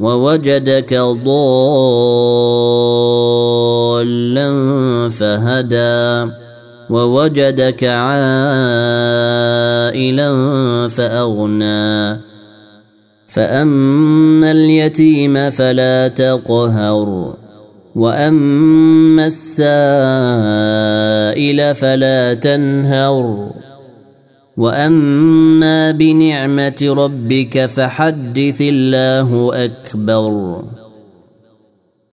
ووجدك ضالا فهدى ووجدك عائلا فأغنى فأما اليتيم فلا تقهر وأما السائل فلا تنهر وأما بنعمة ربك فحدث الله أكبر.